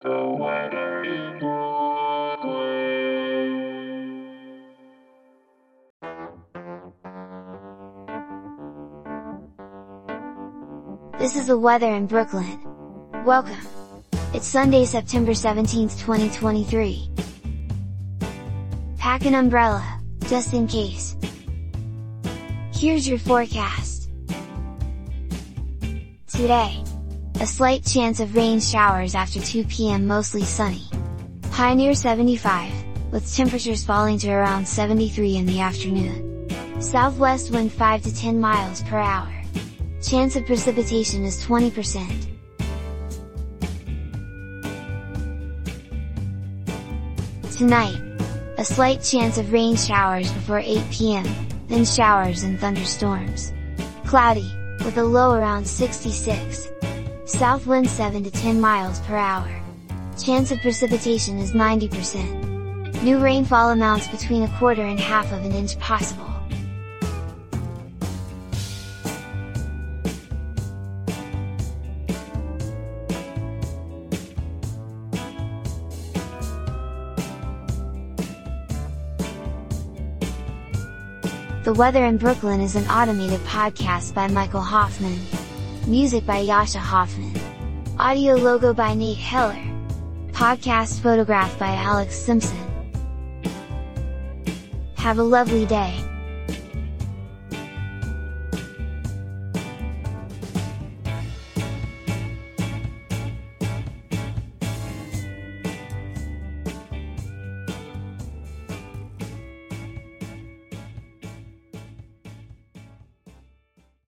The weather in Brooklyn. This is the weather in Brooklyn. Welcome. It's Sunday, September 17, 2023. Pack an umbrella, just in case. Here's your forecast. Today, a slight chance of rain showers after 2 p.m. mostly sunny. High near 75, with temperatures falling to around 73 in the afternoon. Southwest wind 5 to 10 miles per hour. Chance of precipitation is 20%. Tonight, a slight chance of rain showers before 8 p.m., then showers and thunderstorms. Cloudy, with a low around 66. South wind 7 to 10 miles per hour. Chance of precipitation is 90%. New rainfall amounts between a quarter and half of an inch possible. The Weather in Brooklyn is an automated podcast by Michael Hoffman. Music by Jascha Hoffman. Audio logo by Nate Heller. Podcast photograph by Alex Simpson. Have a lovely day.